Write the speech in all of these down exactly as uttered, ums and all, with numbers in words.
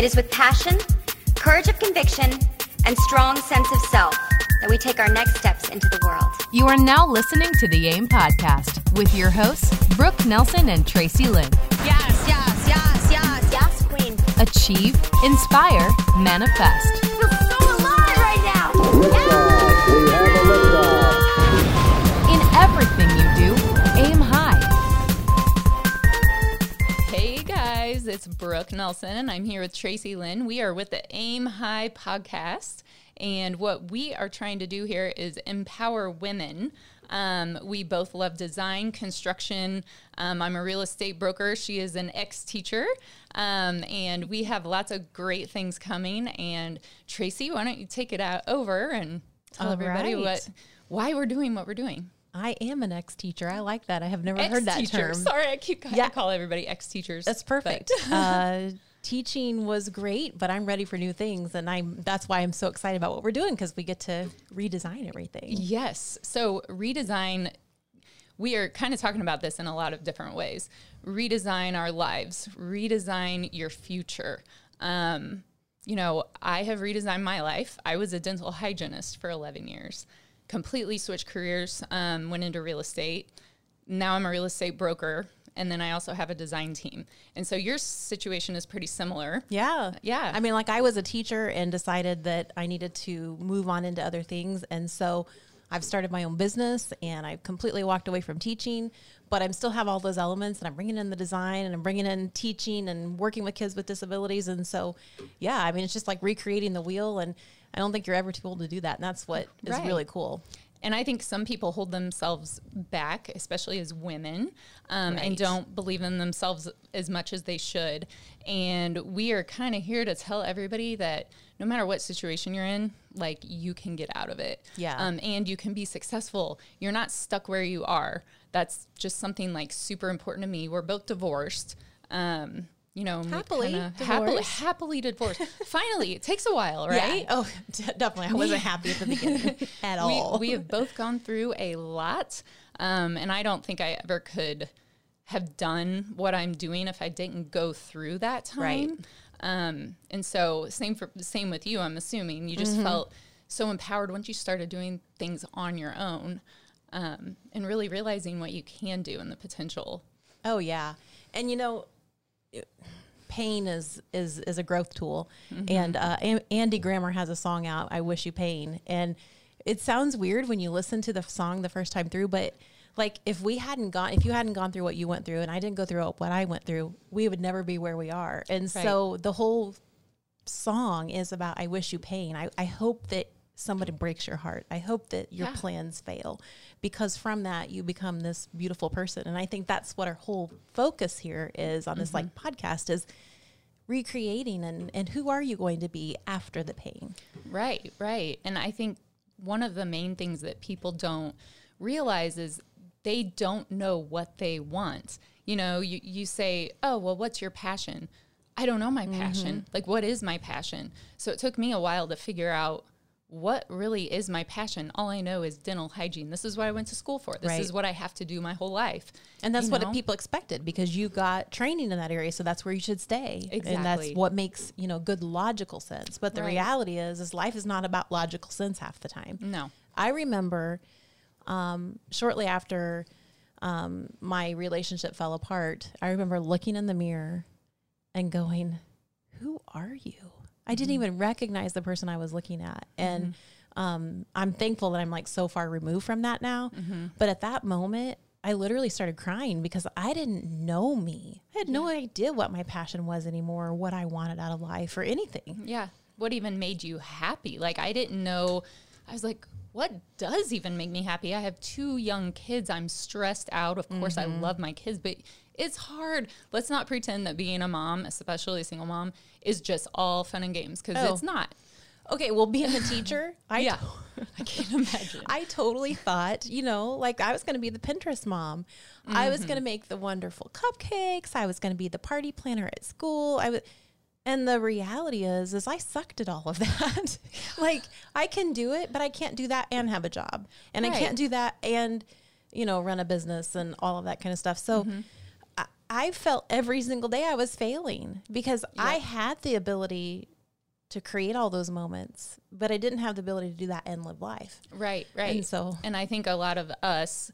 It is with passion, courage of conviction, and strong sense of self that we take our next steps into the world. You are now listening to The AIM Podcast with your hosts, Brooke Nelson and Tracy Lynn. Yes, yes, yes, yes, yes, queen. Achieve, inspire, manifest. I feel so alive right now. Yes! We have a liftoff. In everything you do, aim high. Hey guys, it's Brooke Nelson and I'm here with Tracy Lynn. We are with the AIM High Podcast. And what we are trying to do here is empower women. Um, we both love design, construction. Um, I'm a real estate broker. She is an ex-teacher. Um, and we have lots of great things coming. And Tracy, why don't you take it out over and tell All everybody right. what why we're doing what we're doing. I am an ex-teacher. I like that. I have never ex-teacher. heard that term. Sorry, I keep yeah. I call everybody ex-teachers. That's perfect. uh Teaching was great, but I'm ready for new things. And I'm that's why I'm so excited about what we're doing, because we get to redesign everything. Yes. So redesign, we are kind of talking about this in a lot of different ways. Redesign our lives, redesign your future. Um, you know, I have redesigned my life. I was a dental hygienist for eleven years, completely switched careers, um, went into real estate. Now I'm a real estate broker. And then I also have a design team. And so your situation is pretty similar. Yeah. Yeah. I mean, like I was a teacher and decided that I needed to move on into other things. And so I've started my own business and I've completely walked away from teaching, but I still have all those elements, and I'm bringing in the design and I'm bringing in teaching and working with kids with disabilities. And so, yeah, I mean, it's just like recreating the wheel, and I don't think you're ever too old to do that. And that's what is right. really cool. And I think some people hold themselves back, especially as women, um, right. and don't believe in themselves as much as they should. And we are kind of here to tell everybody that no matter what situation you're in, like, you can get out of it. Yeah. Um, and you can be successful. You're not stuck where you are. That's just something like super important to me. We're both divorced. Um, You know, happily divorced. happily, happily divorced. Finally, it takes a while, right? Yeah. Oh, d- definitely. I wasn't happy at the beginning at all. We, we have both gone through a lot. Um, and I don't think I ever could have done what I'm doing if I didn't go through that time. Right. Um, and so same for same with you, I'm assuming. You just mm-hmm. felt so empowered once you started doing things on your own, um, and really realizing what you can do and the potential. Oh, yeah. And, you know, pain is, is, is a growth tool. Mm-hmm. And uh, a- Andy Grammer has a song out, I Wish You Pain. And it sounds weird when you listen to the song the first time through, but like if we hadn't gone, if you hadn't gone through what you went through and I didn't go through what I went through, we would never be where we are. And right. so the whole song is about, I wish you pain. I, I hope that somebody breaks your heart. I hope that your yeah. plans fail, because from that you become this beautiful person. And I think that's what our whole focus here is on this mm-hmm. like podcast is recreating and, and who are you going to be after the pain? Right, right. And I think one of the main things that people don't realize is they don't know what they want. You know, you, you say, oh, well, what's your passion? I don't know my passion. Mm-hmm. Like, what is my passion? So it took me a while to figure out, what really is my passion? All I know is dental hygiene. This is what I went to school for. This right. is what I have to do my whole life. And that's you what know? people expected, because you got training in that area. So that's where you should stay. Exactly. And that's what makes, you know, good logical sense. But the right. reality is, is life is not about logical sense half the time. No. I remember um, shortly after um, my relationship fell apart, I remember looking in the mirror and going, who are you? I didn't even recognize the person I was looking at. And mm-hmm. um, I'm thankful that I'm like so far removed from that now. Mm-hmm. But at that moment, I literally started crying because I didn't know me. I had no yeah. idea what my passion was anymore, or what I wanted out of life or anything. Yeah. What even made you happy? Like, I didn't know. I was like, what does even make me happy? I have two young kids. I'm stressed out. Of course, mm-hmm. I love my kids, but it's hard. Let's not pretend that being a mom, especially a single mom, is just all fun and games, because oh. it's not. Okay, well, being a teacher, I yeah. to- I can't imagine. I totally thought, you know, like I was going to be the Pinterest mom. Mm-hmm. I was going to make the wonderful cupcakes. I was going to be the party planner at school. I was, and the reality is, is I sucked at all of that. Like, I can do it, but I can't do that and have a job, and right. I can't do that and, you know, run a business and all of that kind of stuff. So. Mm-hmm. I felt every single day I was failing because yep. I had the ability to create all those moments, but I didn't have the ability to do that and live life. Right, right. And so, and I think a lot of us,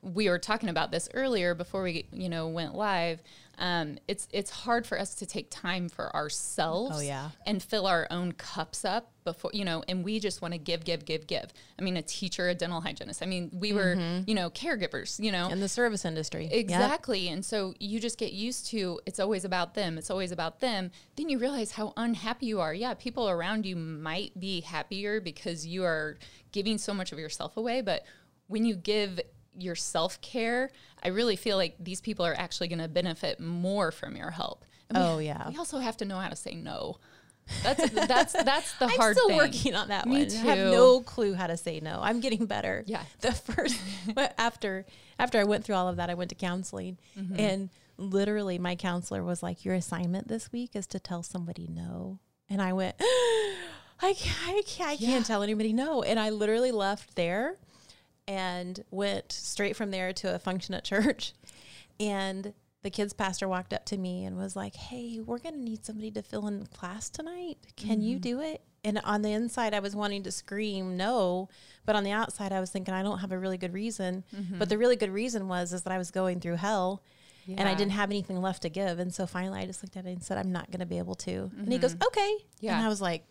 we were talking about this earlier before we, you know, went live. Um, it's, it's hard for us to take time for ourselves oh, yeah. and fill our own cups up before, you know, and we just want to give, give, give, give. I mean, a teacher, a dental hygienist. I mean, we were, mm-hmm. you know, caregivers, you know. In the service industry. Exactly. Yep. And so you just get used to, it's always about them. It's always about them. Then you realize how unhappy you are. Yeah. People around you might be happier because you are giving so much of yourself away. But when you give your self-care, I really feel like these people are actually going to benefit more from your help. And oh, we, yeah. we also have to know how to say no. That's that's that's the I'm hard thing. I'm still working on that Me one. Too. I have no clue how to say no. I'm getting better. Yeah. The first, after, after I went through all of that, I went to counseling. Mm-hmm. And literally my counselor was like, your assignment this week is to tell somebody no. And I went, I can't, I can't, I can't yeah. tell anybody no. And I literally left there and went straight from there to a function at church. And the kids pastor walked up to me and was like, hey, we're going to need somebody to fill in class tonight. Can mm-hmm. you do it? And on the inside, I was wanting to scream no. But on the outside, I was thinking, I don't have a really good reason. Mm-hmm. But the really good reason was is that I was going through hell. Yeah. And I didn't have anything left to give. And so finally, I just looked at it and said, I'm not going to be able to. Mm-hmm. And he goes, okay. Yeah. And I was like,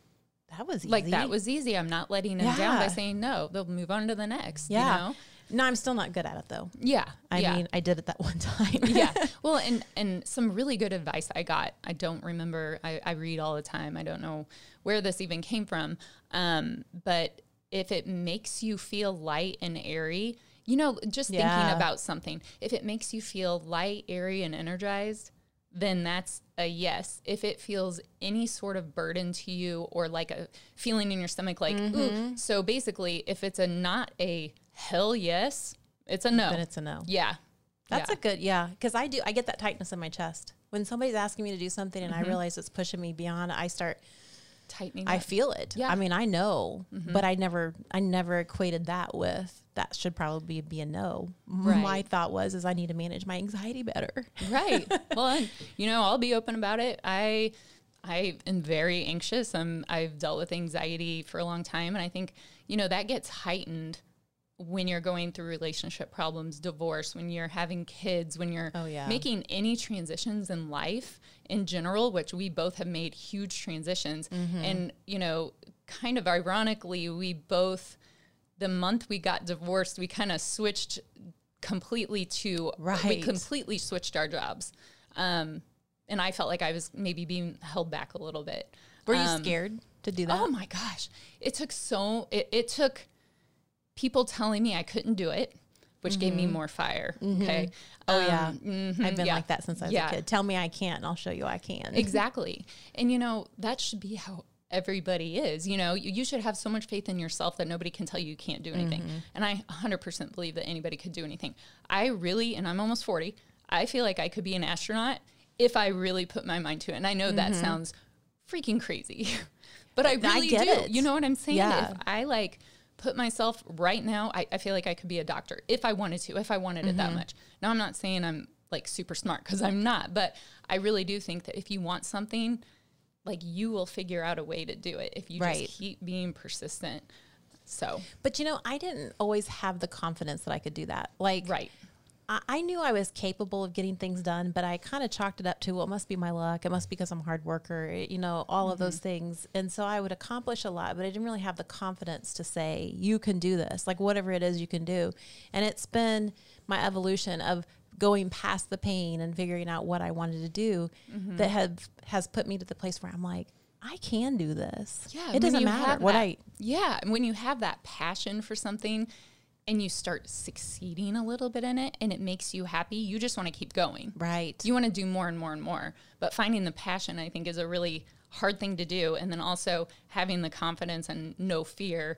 that was easy. Like, that was easy. I'm not letting them yeah. down by saying no. They'll move on to the next, yeah. you know? No, I'm still not good at it, though. Yeah. I yeah. mean, I did it that one time. yeah. Well, and, and some really good advice I got. I don't remember. I, I read all the time. I don't know where this even came from. Um, but if it makes you feel light and airy, you know, just yeah. thinking about something, if it makes you feel light, airy, and energized, then that's a yes. If it feels any sort of burden to you or like a feeling in your stomach, like, mm-hmm. ooh. So basically, if it's a not a hell yes, it's a no. Then it's a no. Yeah. That's yeah. a good, yeah. Because I do, I get that tightness in my chest. When somebody's asking me to do something and mm-hmm. I realize it's pushing me beyond, I start tightening. I up. feel it. Yeah. I mean, I know, mm-hmm. but I never, I never equated that with that should probably be a no. Right. My thought was, is I need to manage my anxiety better. Right. Well, and, you know, I'll be open about it. I, I am very anxious. I'm, I've dealt with anxiety for a long time. And I think, you know, that gets heightened when you're going through relationship problems, divorce, when you're having kids, when you're oh, yeah. making any transitions in life in general, which we both have made huge transitions. Mm-hmm. And, you know, kind of ironically, we both, the month we got divorced, we kind of switched completely to, right. we completely switched our jobs. Um, and I felt like I was maybe being held back a little bit. Were um, you scared to do that? Oh my gosh. It took so, it, it took people telling me I couldn't do it, which mm-hmm. gave me more fire. Mm-hmm. Okay. Oh um, yeah. Mm-hmm, I've been yeah. like that since I was yeah. a kid. Tell me I can't and I'll show you I can. Exactly. And you know, that should be how everybody is. You know, you, you should have so much faith in yourself that nobody can tell you you can't do anything. Mm-hmm. And I one hundred percent believe that anybody could do anything. I really, and I'm almost forty, I feel like I could be an astronaut if I really put my mind to it. And I know mm-hmm. that sounds freaking crazy, but I really I get do. It. You know what I'm saying? Yeah. If I like put myself right now, I, I feel like I could be a doctor if I wanted to, if I wanted mm-hmm. it that much. Now I'm not saying I'm like super smart because I'm not, but I really do think that if you want something, like you will figure out a way to do it if you right. just keep being persistent. So, but you know, I didn't always have the confidence that I could do that. Like, right. I, I knew I was capable of getting things done, but I kind of chalked it up to, well, it must be my luck. It must be because I'm a hard worker, it, you know, all mm-hmm. of those things. And so I would accomplish a lot, but I didn't really have the confidence to say, you can do this, like whatever it is you can do. And it's been my evolution of going past the pain and figuring out what I wanted to do mm-hmm. that have, has put me to the place where I'm like, I can do this. Yeah. It doesn't matter what that, I, yeah. And when you have that passion for something and you start succeeding a little bit in it and it makes you happy, you just want to keep going. Right. You want to do more and more and more, but finding the passion, I think, is a really hard thing to do. And then also having the confidence and no fear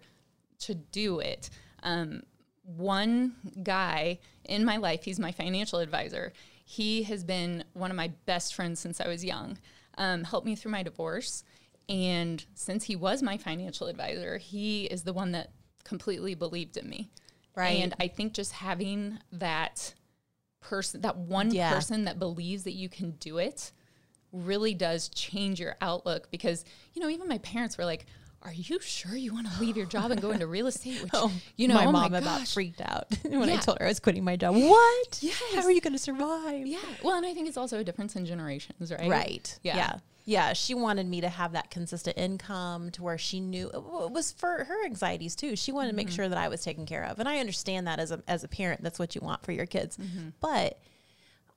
to do it. Um, One guy in my life, he's my financial advisor. He has been one of my best friends since I was young, um, helped me through my divorce. And since he was my financial advisor, he is the one that completely believed in me. Right. And I think just having that person, that one yeah. person that believes that you can do it really does change your outlook. Because, you know, even my parents were like, are you sure you want to leave your job and go into real estate? Which, oh, you know, my oh mom my about freaked out when yeah. I told her I was quitting my job. What? Yes. How are you going to survive? Yeah. Well, and I think it's also a difference in generations, right? Right. Yeah. Yeah. Yeah. She wanted me to have that consistent income to where she knew it was for her anxieties too. She wanted to make mm-hmm. sure that I was taken care of. And I understand that as a, as a parent, that's what you want for your kids. Mm-hmm. But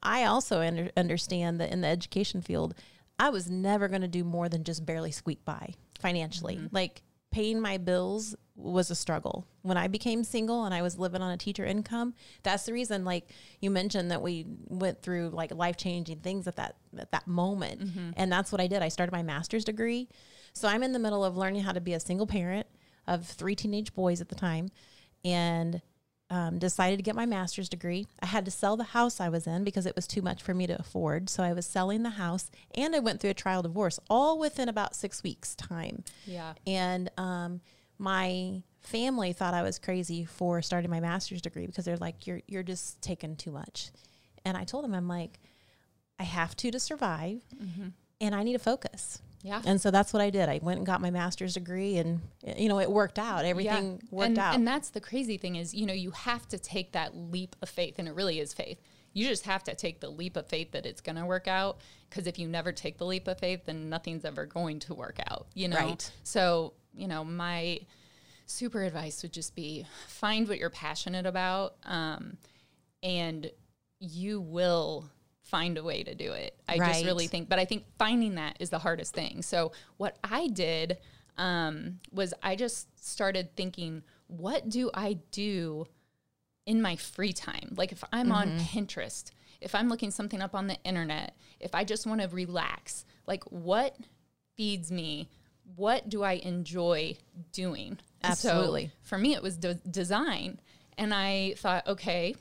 I also under, understand that in the education field, I was never going to do more than just barely squeak by financially. Mm-hmm. Like paying my bills was a struggle. When I became single and I was living on a teacher income, that's the reason, like you mentioned, that we went through like life-changing things at that, at that moment. Mm-hmm. And that's what I did. I started my master's degree. So I'm in the middle of learning how to be a single parent of three teenage boys at the time. And Um, decided to get my master's degree. I had to sell the house I was in because it was too much for me to afford. So I was selling the house, and I went through a trial divorce all within about six weeks time. Yeah. And um, my family thought I was crazy for starting my master's degree because they're like, you're, you're just taking too much. And I told them, I'm like, I have to to survive mm-hmm. and I need to focus. Yeah. And so that's what I did. I went and got my master's degree, and, you know, it worked out. Everything yeah. worked and, out. And that's the crazy thing is, you know, you have to take that leap of faith, and it really is faith. You just have to take the leap of faith that it's going to work out, because if you never take the leap of faith, then nothing's ever going to work out, you know? Right. So, you know, my super advice would just be find what you're passionate about, um, and you will find a way to do it. I right. just really think, but I think finding that is the hardest thing. So what I did um, was I just started thinking, what do I do in my free time? Like if I'm mm-hmm. on Pinterest, if I'm looking something up on the internet, if I just want to relax, like what feeds me? What do I enjoy doing? Absolutely. So for me, it was de- design. And I thought, okay,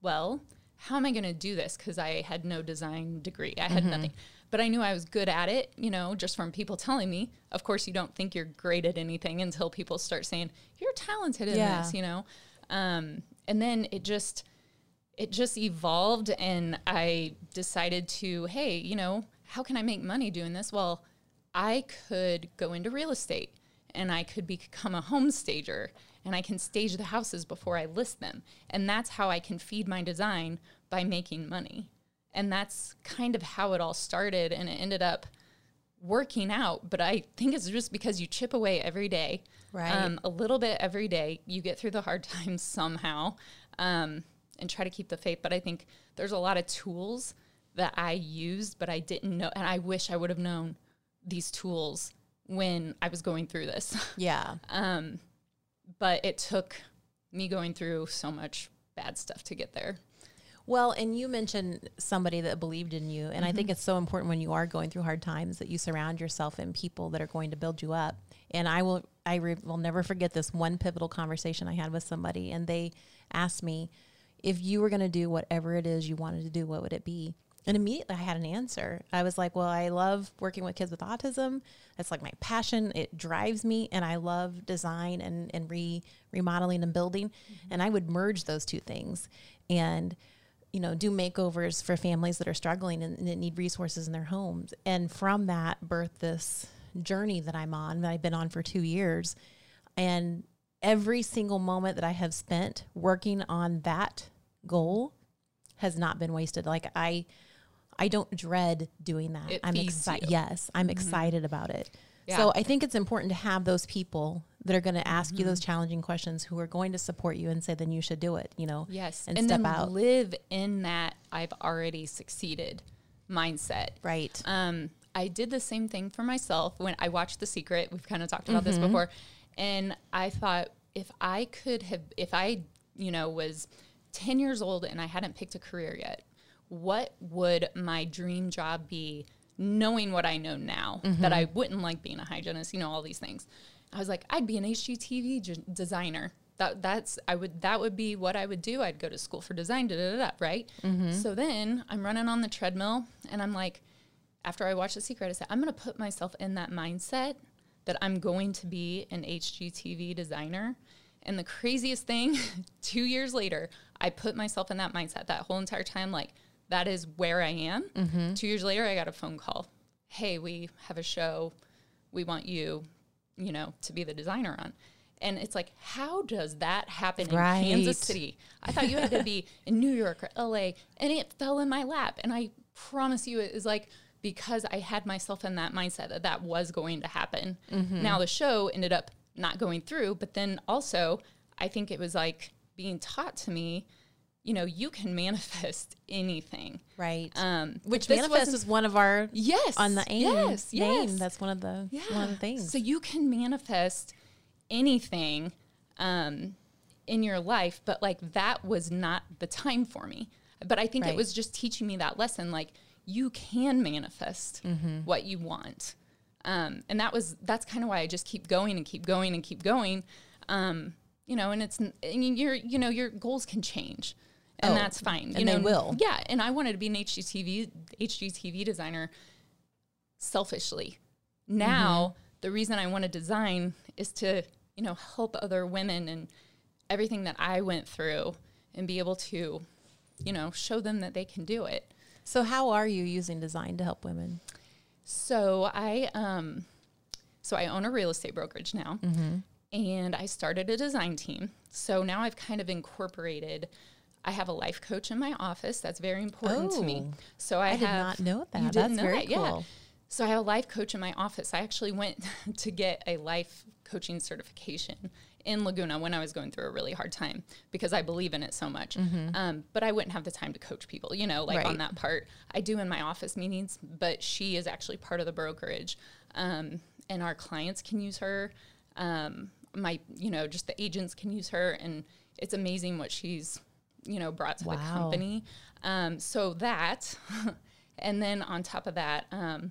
well, how am I going to do this? Because I had no design degree. I had mm-hmm. nothing. But I knew I was good at it, you know, just from people telling me. Of course, you don't think you're great at anything until people start saying, you're talented in yeah. this, you know. Um, and then it just, it just evolved, and I decided to, hey, you know, how can I make money doing this? Well, I could go into real estate, and I could become a home stager, and I can stage the houses before I list them. And that's how I can feed my design by making money. And that's kind of how it all started, and it ended up working out. But I think it's just because you chip away every day, right? Um, a little bit every day. You get through the hard times somehow, um, and try to keep the faith. But I think there's a lot of tools that I used, but I didn't know. And I wish I would have known these tools when I was going through this. Yeah. um, But it took me going through so much bad stuff to get there. Well, and you mentioned somebody that believed in you. And mm-hmm. I think it's so important when you are going through hard times that you surround yourself in people that are going to build you up. And I will I re- will never forget this one pivotal conversation I had with somebody. And they asked me, if you were going to do whatever it is you wanted to do, what would it be? And immediately I had an answer. I was like, well, I love working with kids with autism. That's like my passion. It drives me. And I love design and, and re remodeling and building. Mm-hmm. And I would merge those two things and, you know, do makeovers for families that are struggling and, and need resources in their homes. And from that birthed this journey that I'm on, that I've been on for two years. And every single moment that I have spent working on that goal has not been wasted. Like I... I don't dread doing that. It I'm excited. Yes, I'm mm-hmm. excited about it. Yeah. So I think it's important to have those people that are going to ask mm-hmm. you those challenging questions, who are going to support you and say, then you should do it, you know, yes. and, and step then out. Live in that I've already succeeded mindset. Right. Um, I did the same thing for myself when I watched The Secret. We've kind of talked about mm-hmm. this before. And I thought, if I could have, if I, you know, was ten years old and I hadn't picked a career yet, what would my dream job be, knowing what I know now, mm-hmm. that I wouldn't like being a hygienist, you know, all these things. I was like, I'd be an H G T V g- designer. That that's I would that would be what I would do. I'd go to school for design, da da da, right? Mm-hmm. So then I'm running on the treadmill, and I'm like, after I watched The Secret, I said, I'm going to put myself in that mindset that I'm going to be an H G T V designer. And the craziest thing, two years later, I put myself in that mindset that whole entire time, like, that is where I am. Mm-hmm. Two years later, I got a phone call. Hey, we have a show. We want you, you know, to be the designer on. And it's like, how does that happen right. in Kansas City? I thought you had to be in New York or L A, and it fell in my lap. And I promise you, it is like, because I had myself in that mindset that that was going to happen. Mm-hmm. Now the show ended up not going through, but then also I think it was like being taught to me, you know, you can manifest anything. Right. Um, Which manifest is one of our, yes, on the AIM. Yes, yes. AIM. That's one of the yeah. one of the things. So you can manifest anything um, in your life, but like that was not the time for me. But I think right. it was just teaching me that lesson. Like you can manifest mm-hmm. what you want. Um, and that was, that's kind of why I just keep going and keep going and keep going. Um, you know, and it's, and you're, you know, your goals can change. And oh, that's fine. You and know, they will. Yeah. And I wanted to be an H G T V, H G T V designer selfishly. Now, mm-hmm. the reason I want to design is to, you know, help other women and everything that I went through and be able to, you know, show them that they can do it. So how are you using design to help women? So I, um, so I own a real estate brokerage now, mm-hmm. and I started a design team. So now I've kind of incorporated, I have a life coach in my office. That's very important oh, to me. So I, I have, did not know that. You didn't That's know very that. Cool. Yeah. So I have a life coach in my office. I actually went to get a life coaching certification in Laguna when I was going through a really hard time because I believe in it so much. Mm-hmm. Um, but I wouldn't have the time to coach people, you know, like right. on that part. I do in my office meetings, but she is actually part of the brokerage. Um, and our clients can use her. Um, my, you know, just the agents can use her. And it's amazing what she's, you know, brought to wow. the company. Um, so that, and then on top of that, um,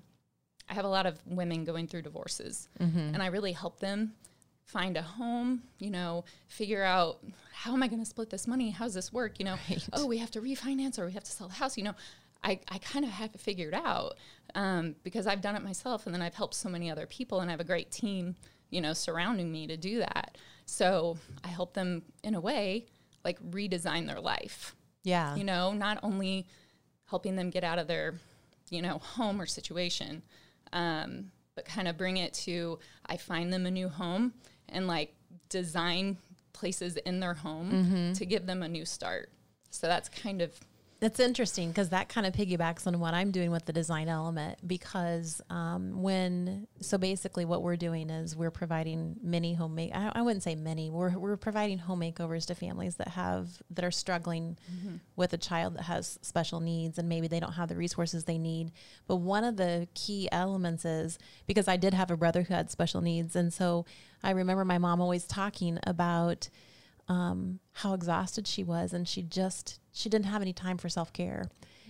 I have a lot of women going through divorces mm-hmm. and I really help them find a home, you know, figure out how am I going to split this money? How's this work? You know, right. oh, we have to refinance or we have to sell the house. You know, I, I kind of have it figured out, um, because I've done it myself and then I've helped so many other people and I have a great team, you know, surrounding me to do that. So I help them in a way like redesign their life. Yeah. You know, not only helping them get out of their, you know, home or situation, um, but kind of bring it to, I find them a new home and like design places in their home mm-hmm. to give them a new start. So that's kind of. That's interesting because that kind of piggybacks on what I'm doing with the design element because um, when, so basically what we're doing is we're providing many home, make, I, I wouldn't say many, we're, we're providing home makeovers to families that have, that are struggling mm-hmm. with a child that has special needs and maybe they don't have the resources they need. But one of the key elements is, because I did have a brother who had special needs and so I remember my mom always talking about um, how exhausted she was and she just she didn't have any time for self-care.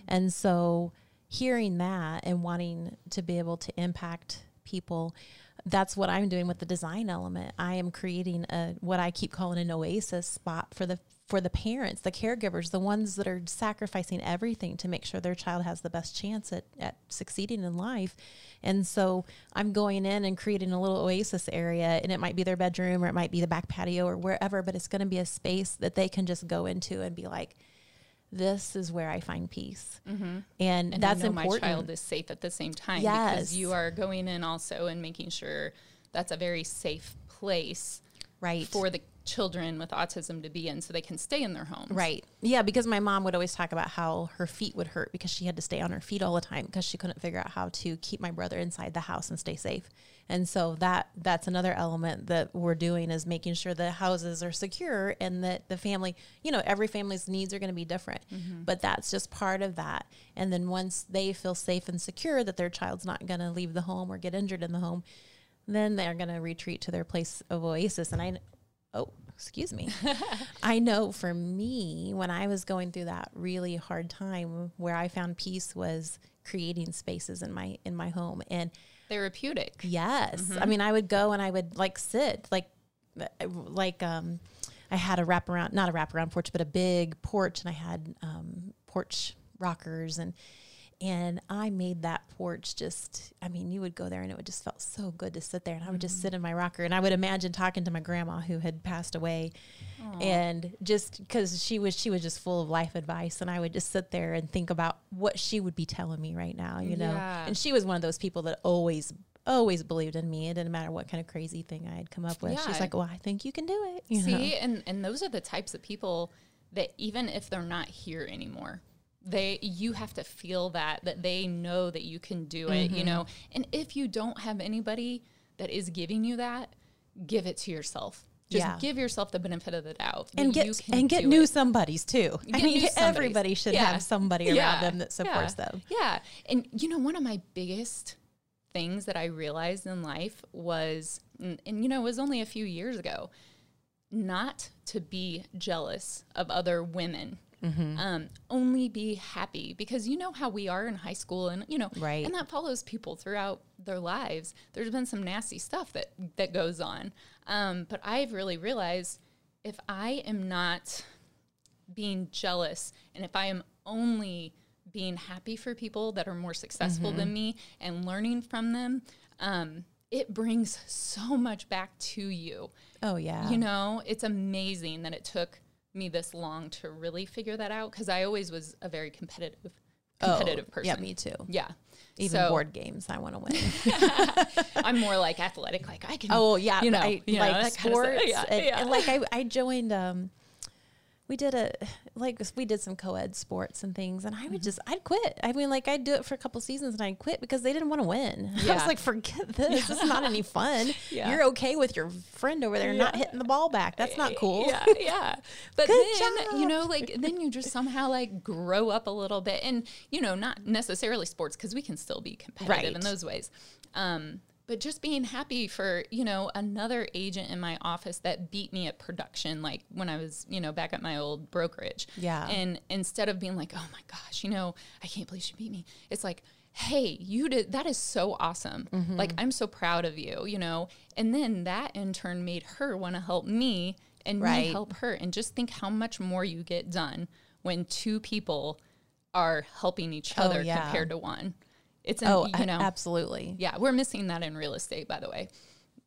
And so hearing that and wanting to be able to impact people, that's what I'm doing with the design element. I am creating a, what I keep calling an oasis spot for the, for the parents, the caregivers, the ones that are sacrificing everything to make sure their child has the best chance at, at succeeding in life. And so I'm going in and creating a little oasis area and it might be their bedroom or it might be the back patio or wherever, but it's going to be a space that they can just go into and be like, this is where I find peace. Mm-hmm. And, and that's I know important. My child is safe at the same time yes. because you are going in also and making sure that's a very safe place right. for the children with autism to be in so they can stay in their homes. Right. Yeah. Because my mom would always talk about how her feet would hurt because she had to stay on her feet all the time because she couldn't figure out how to keep my brother inside the house and stay safe. And so that, that's another element that we're doing is making sure the houses are secure and that the family, you know, every family's needs are going to be different, mm-hmm. but that's just part of that. And then once they feel safe and secure that their child's not going to leave the home or get injured in the home, then they're going to retreat to their place of oasis. And I, oh, excuse me. I know for me, when I was going through that really hard time where I found peace was creating spaces in my, in my home and therapeutic. Yes. Mm-hmm. I mean, I would go and I would like sit like, like, um, I had a wraparound, not a wraparound porch, but a big porch and I had, um, porch rockers and, And I made that porch just, I mean, you would go there and it would just felt so good to sit there. And I would mm-hmm. just sit in my rocker. And I would imagine talking to my grandma who had passed away. Aww. And just because she was, she was just full of life advice. And I would just sit there and think about what she would be telling me right now, you know. Yeah. And she was one of those people that always always believed in me. It didn't matter what kind of crazy thing I had come up with. Yeah. She's like, well, I think you can do it. You See, know? and and those are the types of people that even if they're not here anymore, they you have to feel that, that they know that you can do it, mm-hmm. you know. And if you don't have anybody that is giving you that, give it to yourself. Just yeah. give yourself the benefit of the doubt. And get, you can and get new it. somebodies too. Get I mean, everybody should yeah. have somebody around yeah. them that supports yeah. them. Yeah. And you know, one of my biggest things that I realized in life was, and, and you know, it was only a few years ago, not to be jealous of other women. Mm-hmm. Um, only be happy, because you know how we are in high school, and you know, right. and that follows people throughout their lives. There's been some nasty stuff that that goes on, um, but I've really realized if I am not being jealous, and if I am only being happy for people that are more successful mm-hmm. than me and learning from them, um, it brings so much back to you. Oh, yeah. You know, it's amazing that it took me this long to really figure that out, because I always was a very competitive competitive oh, person. Yeah, me too. Yeah. Even so, board games, I want to win. I'm more like athletic, like I can. Oh, yeah. You know, I, you like know, sports. Kind of yeah, and, yeah. and like I, I joined... Um, We did a, like, we did some co-ed sports and things, and I would just, I'd quit. I mean, like, I'd do it for a couple seasons, and I'd quit because they didn't want to win. Yeah. I was like, forget this. Yeah. This is not any fun. Yeah. You're okay with your friend over there yeah. not hitting the ball back. That's not cool. Yeah, yeah. But Good then, job. you know, like, then you just somehow, like, grow up a little bit. And, you know, not necessarily sports, because we can still be competitive right. in those ways. Um But just being happy for, you know, another agent in my office that beat me at production, like when I was, you know, back at my old brokerage. Yeah. And instead of being like, oh, my gosh, you know, I can't believe she beat me. It's like, hey, you did. That is so awesome. Mm-hmm. Like, I'm so proud of you, you know. And then that in turn made her want to help me and right. me help her. And just think how much more you get done when two people are helping each oh, other yeah. compared to one. It's an, oh, you know, absolutely. Yeah, we're missing that in real estate, by the way.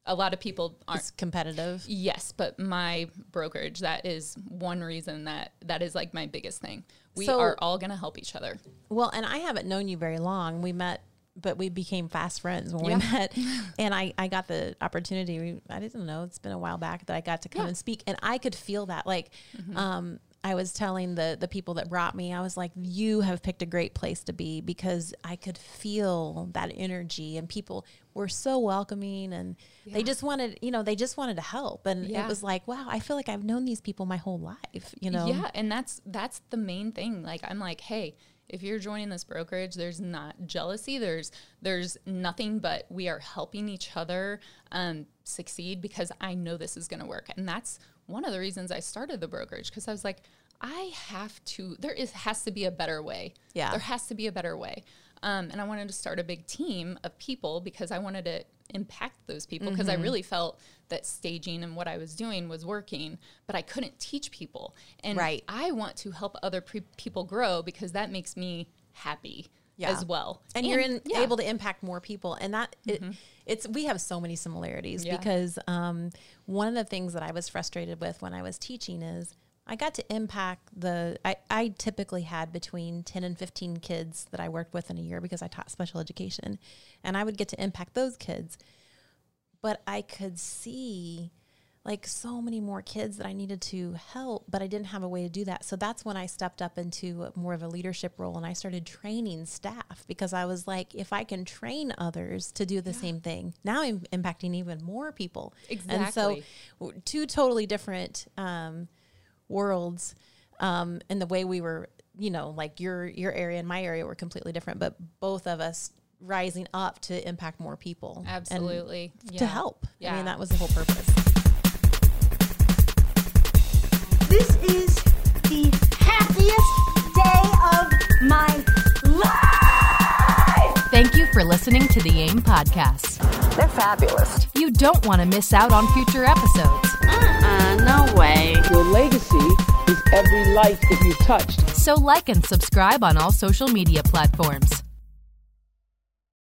A lot of people aren't. It's competitive. Yes, but my brokerage, that is one reason that that is like my biggest thing. We so, are all going to help each other. Well, and I haven't known you very long. We met, but we became fast friends when yeah. we met. And I, I got the opportunity, we, I didn't know, it's been a while back that I got to come yeah. and speak. And I could feel that, like, mm-hmm. um, I was telling the the people that brought me, I was like, you have picked a great place to be, because I could feel that energy, and people were so welcoming, and yeah. they just wanted, you know, they just wanted to help. And yeah. it was like, wow, I feel like I've known these people my whole life, you know? Yeah. And that's, that's the main thing. Like, I'm like, hey, if you're joining this brokerage, there's not jealousy. There's, there's nothing, but we are helping each other um, succeed, because I know this is going to work. And that's one of the reasons I started the brokerage, because I was like, I have to, there is, has to be a better way. Yeah. There has to be a better way. Um, and I wanted to start a big team of people, because I wanted to impact those people, because mm-hmm. I really felt that staging and what I was doing was working, but I couldn't teach people. And right. I want to help other pre- people grow, because that makes me happy yeah. as well. And, and you're in, yeah. able to impact more people. And that mm-hmm. it, it's, we have so many similarities yeah. because um, one of the things that I was frustrated with when I was teaching is I got to impact the, I, I typically had between ten and fifteen kids that I worked with in a year, because I taught special education, and I would get to impact those kids. But I could see like so many more kids that I needed to help, but I didn't have a way to do that. So that's when I stepped up into more of a leadership role, and I started training staff, because I was like, if I can train others to do the yeah. same thing, now I'm impacting even more people. Exactly. And so two totally different, um, worlds um and the way we were, you know, like your your area and my area were completely different, but both of us rising up to impact more people. Absolutely. And yeah. to help. Yeah. I mean, that was the whole purpose. This is the happiest day of my life. Thank you for listening to the AIM Podcast. They're fabulous. You don't want to miss out on future episodes. Uh-uh, no way. Your legacy is every life that you've touched. So like and subscribe on all social media platforms.